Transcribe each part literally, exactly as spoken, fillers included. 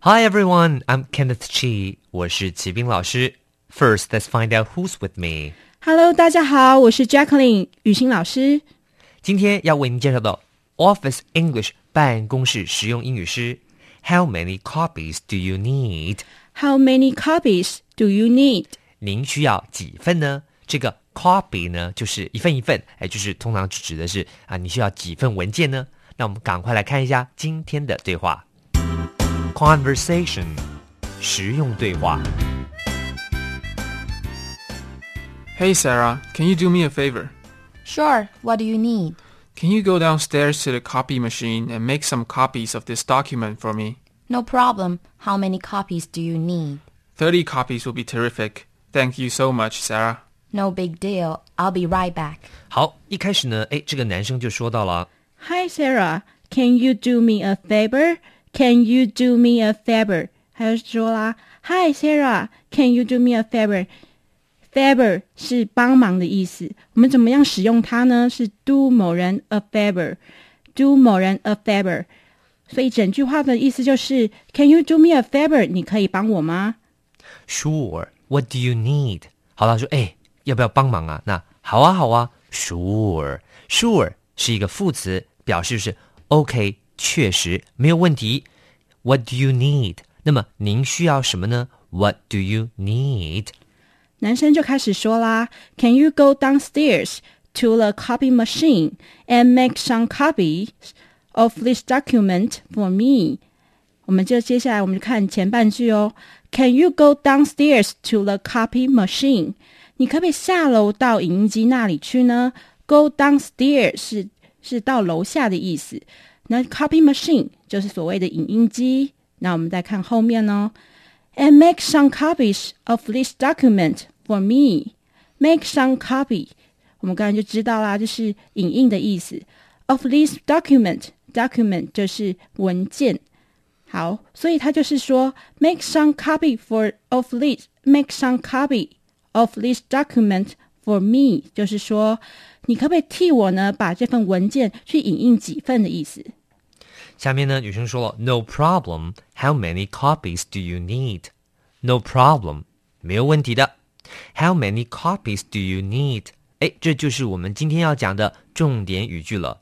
Hi everyone, I'm Kenneth Chi. 我是齐斌老师. First, let's find out who's with me. Hello, 大家好, 我是 Jacqueline, 雨欣老师. 今天要为您介绍到 Office English 办公室实用英语诗. How many copies do you need? How many copies do you need? 您需要几份呢? 这个 copy 呢，就是一份一份， 就是通常指的是你需要几份文件呢？ 那我们赶快来看一下今天的对话。 Conversation 实用对话。 Hey Sarah, can you do me a favor? Sure, what do you need? Can you go downstairs to the copy machine and make some copies of this document for me? No problem. How many copies do you need? thirty copies will be terrific. Thank you so much, Sarah. No big deal. I'll be right back. 好，一开始呢， 诶， 这个男生就说到了。 Hi, Sarah. Can you do me a favor? Can you do me a favor? 还有说啦， Hi, Sarah. Can you do me a favor? Favor 是帮忙的意思。 我们怎么样使用它呢？ 是 do 某人 a favor. Do 某人 a favor. 所以整句话的意思就是 Can you do me a favor? 你可以帮我吗？ Sure. What do you need? 好啦，说 诶， 要不要帮忙啊？ 那好啊好啊， sure sure 是一个副词， 表示是 OK 确实， 没有问题。 What do you need? 那么您需要什么呢？ What do you need? 男生就开始说啦， Can you go downstairs to the copy machine and make some copies of this document for me? 我们就接下来我们就看前半句哦。 Can you go downstairs to the copy machine? 你可不可以下楼到影印机那里去呢？ Go downstairs 是, 是到楼下的意思。 那 copy machine 就是所谓的影印机。 那我们再看后面哦。 And make some copies of this document for me. Make some copy 我们刚才就知道啦， 就是影印的意思。 Of this document, document 就是文件。 好，所以他就是说 make some copy for of this, make some copy of this document for me， 就是说 你可不可以替我呢， 把这份文件去影印几份的意思。 下面呢，女生说了 No problem, how many copies do you need? No problem, 没有问题的。 How many copies do you need? 哎， 这就是我们今天要讲的重点语句了。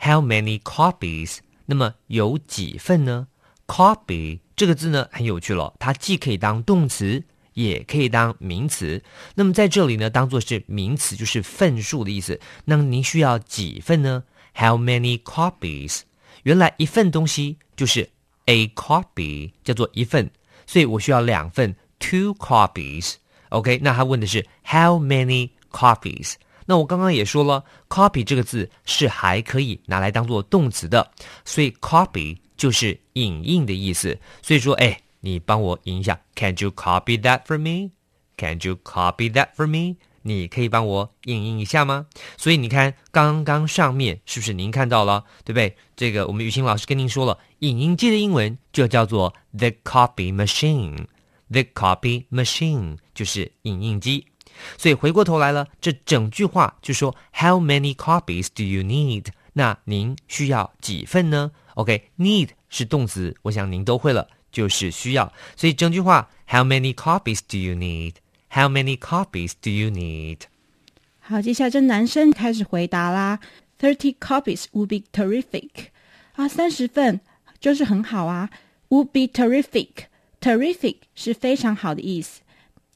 How many copies? 那么有几份呢？ Copy 这个字呢很有趣了， 它既可以当动词， 也可以当名词。 那么在这里呢， 当作是名词， 就是份数的意思。 那您需要几份呢？ How many copies? 原来一份东西 就是 a copy， 叫做一份， 所以我需要两份， two copies。 OK， 那他问的是 how many copies？ 那我刚刚也说了， copy 这个字 是还可以拿来当作动词的， 所以 copy 就是影印的意思。 所以说， 哎， 你帮我影一下。 Can you copy that for me? Can you copy that for me? 你可以帮我影印一下吗？ 所以你看刚刚上面， 是不是您看到了， 对不对？ 这个我们雨欣老师跟您说了， 影印机的英文就叫做 the copy machine。 The copy machine 就是影印机。 所以回过头来了， 这整句话就说 How many copies do you need? 那您需要几份呢？ OK, need 是动词， 我想您都会了， 就是需要。 所以整句话 How many copies do you need? How many copies do you need? 好，接下来这男生开始回答啦。 Thirty copies would be terrific. 啊， 三十份就是很好啊。 Would be terrific. Terrific 是非常好的意思。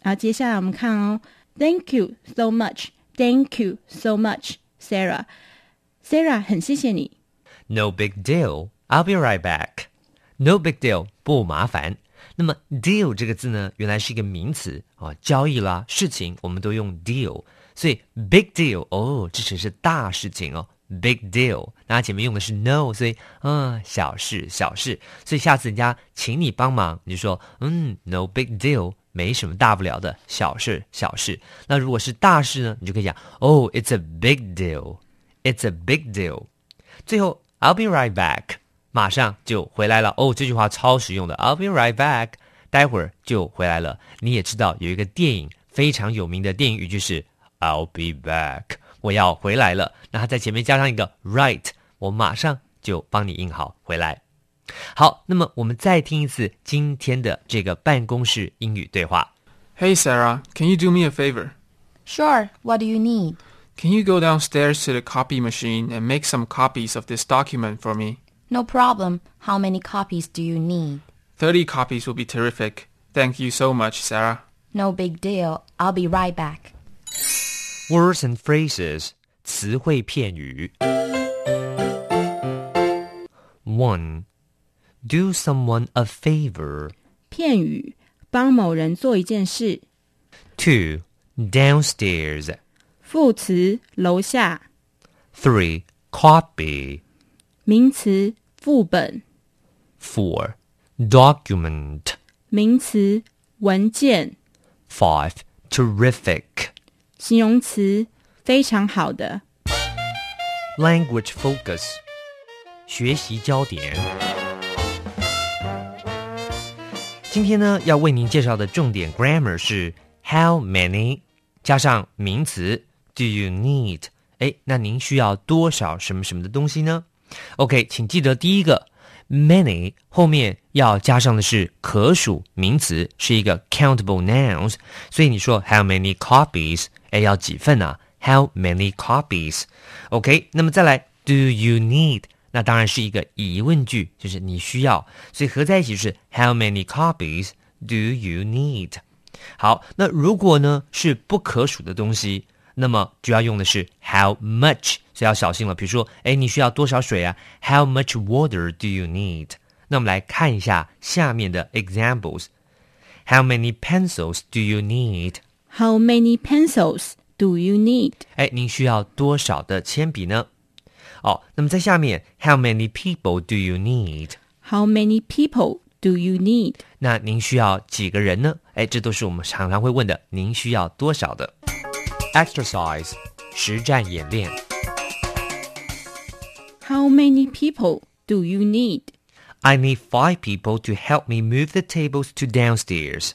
啊，接下来我们看哦。 Thank you so much. Thank you so much, Sarah. Sarah 很谢谢你。 No big deal. I'll be right back. No big deal， 不麻烦。 那么 deal 这个字呢， 原来是一个名词， 交易啦，事情我们都用 deal， 所以 big deal， 哦，这只是大事情哦， big deal。 那前面用的是 no， 所以嗯，小事小事。所以下次人家请你帮忙，你就说嗯 no big deal， 没什么大不了的，小事小事。那如果是大事呢，你就可以讲 oh it's a big deal， it's a big deal。 最后 I'll be right back， 马上就回来了。哦，这句话超实用的， I'll be right back， 待会儿就回来了。你也知道有一个电影非常有名的电影语句是 I'll be back，我要回来了，那它在前面加上一个 right， 我马上就帮你印好回来。好，那么我们再听一次今天的这个办公室英语对话。 Hey Sarah, can you do me a favor? Sure, what do you need? Can you go downstairs to the copy machine and make some copies of this document for me? No problem. How many copies do you need? thirty copies will be terrific. Thank you so much, Sarah. No big deal. I'll be right back.Words and phrases， 词汇片语。One, do someone a favor。片语，帮某人做一件事。Two, downstairs。副词，楼下。Three, copy。名词，副本。Four, document。名词，文件。Five, terrific。形容词，非常好的。Language focus， 学习焦点。今天呢，要为您介绍的重点 grammar 是 how many 加上名词 do you need。 哎，那您需要多少什么什么的东西呢？ OK， 请记得第一个 many 后面要加上的是可数名词，是一个 countable nouns， 所以你说 how many copies，哎，要几份啊 ？How many copies？ OK， 那么再来 ，Do you need？ 那当然是一个疑问句，就是你需要，所以合在一起是 How many copies do you need？ 好，那如果呢是不可数的东西，那么就要用的是 How much， 所以要小心了。比如说，哎，你需要多少水啊 ？How much water do you need？ 那我们来看一下下面的 examples。How many pencils do you need？How many pencils do you need? 哎，您需要多少的铅笔呢？哦，那么在下面 ，How many people do you need? How many people do you need? 那您需要几个人呢？哎，这都是我们常常会问的，您需要多少的 ？Exercise， 实战演练。How many people do you need? I need five people to help me move the tables to downstairs.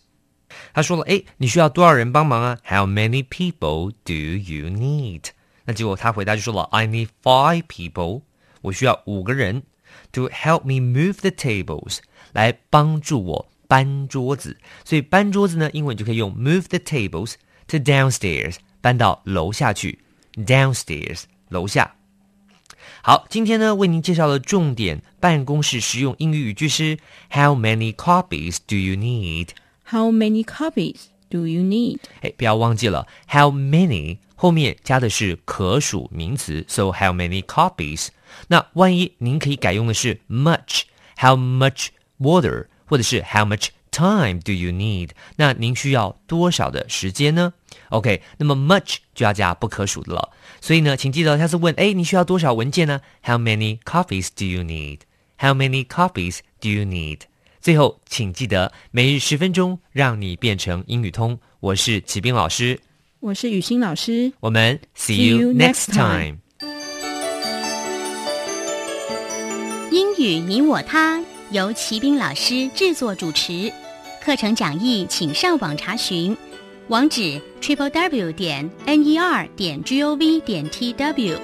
他说了，哎，你需要多少人帮忙啊 ？How many people do you need？ 那结果他回答就说了 ，I need five people， 我需要五个人 ，to help me move the tables， 来帮助我搬桌子。所以搬桌子呢，英文就可以用 move the tables to downstairs， 搬到楼下去 ，downstairs 楼下。好，今天呢为您介绍的重点办公室实用英语语句是 How many copies do you need？How many copies do you need? 哎，不要忘记了 ，how many 后面加的是可数名词 ，so how many copies？ 那万一您可以改用的是 much，how much water， 或者是 how much time do you need？ 那您需要多少的时间呢 ？OK， 那么 much 就要加不可数的了。所以呢，请记得下次问，哎，你需要多少文件呢 ？How many copies do you need? How many copies do you need?最后，请记得每日十分钟，让你变成英语通。我是启斌老师，我是雨欣老师，我们 see you next time。英语你我他由启斌老师制作主持，课程讲义请上网查询，网址 triple w 点 n e r 点 g o v 点 t w。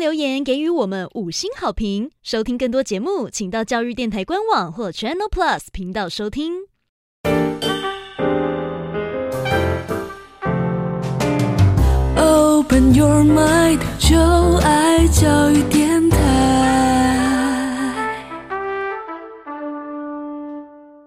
留言给予我们五星好评。收听更多节目，请到教育电台官网或 Channel Plus 频道收听。Open your mind， 就爱教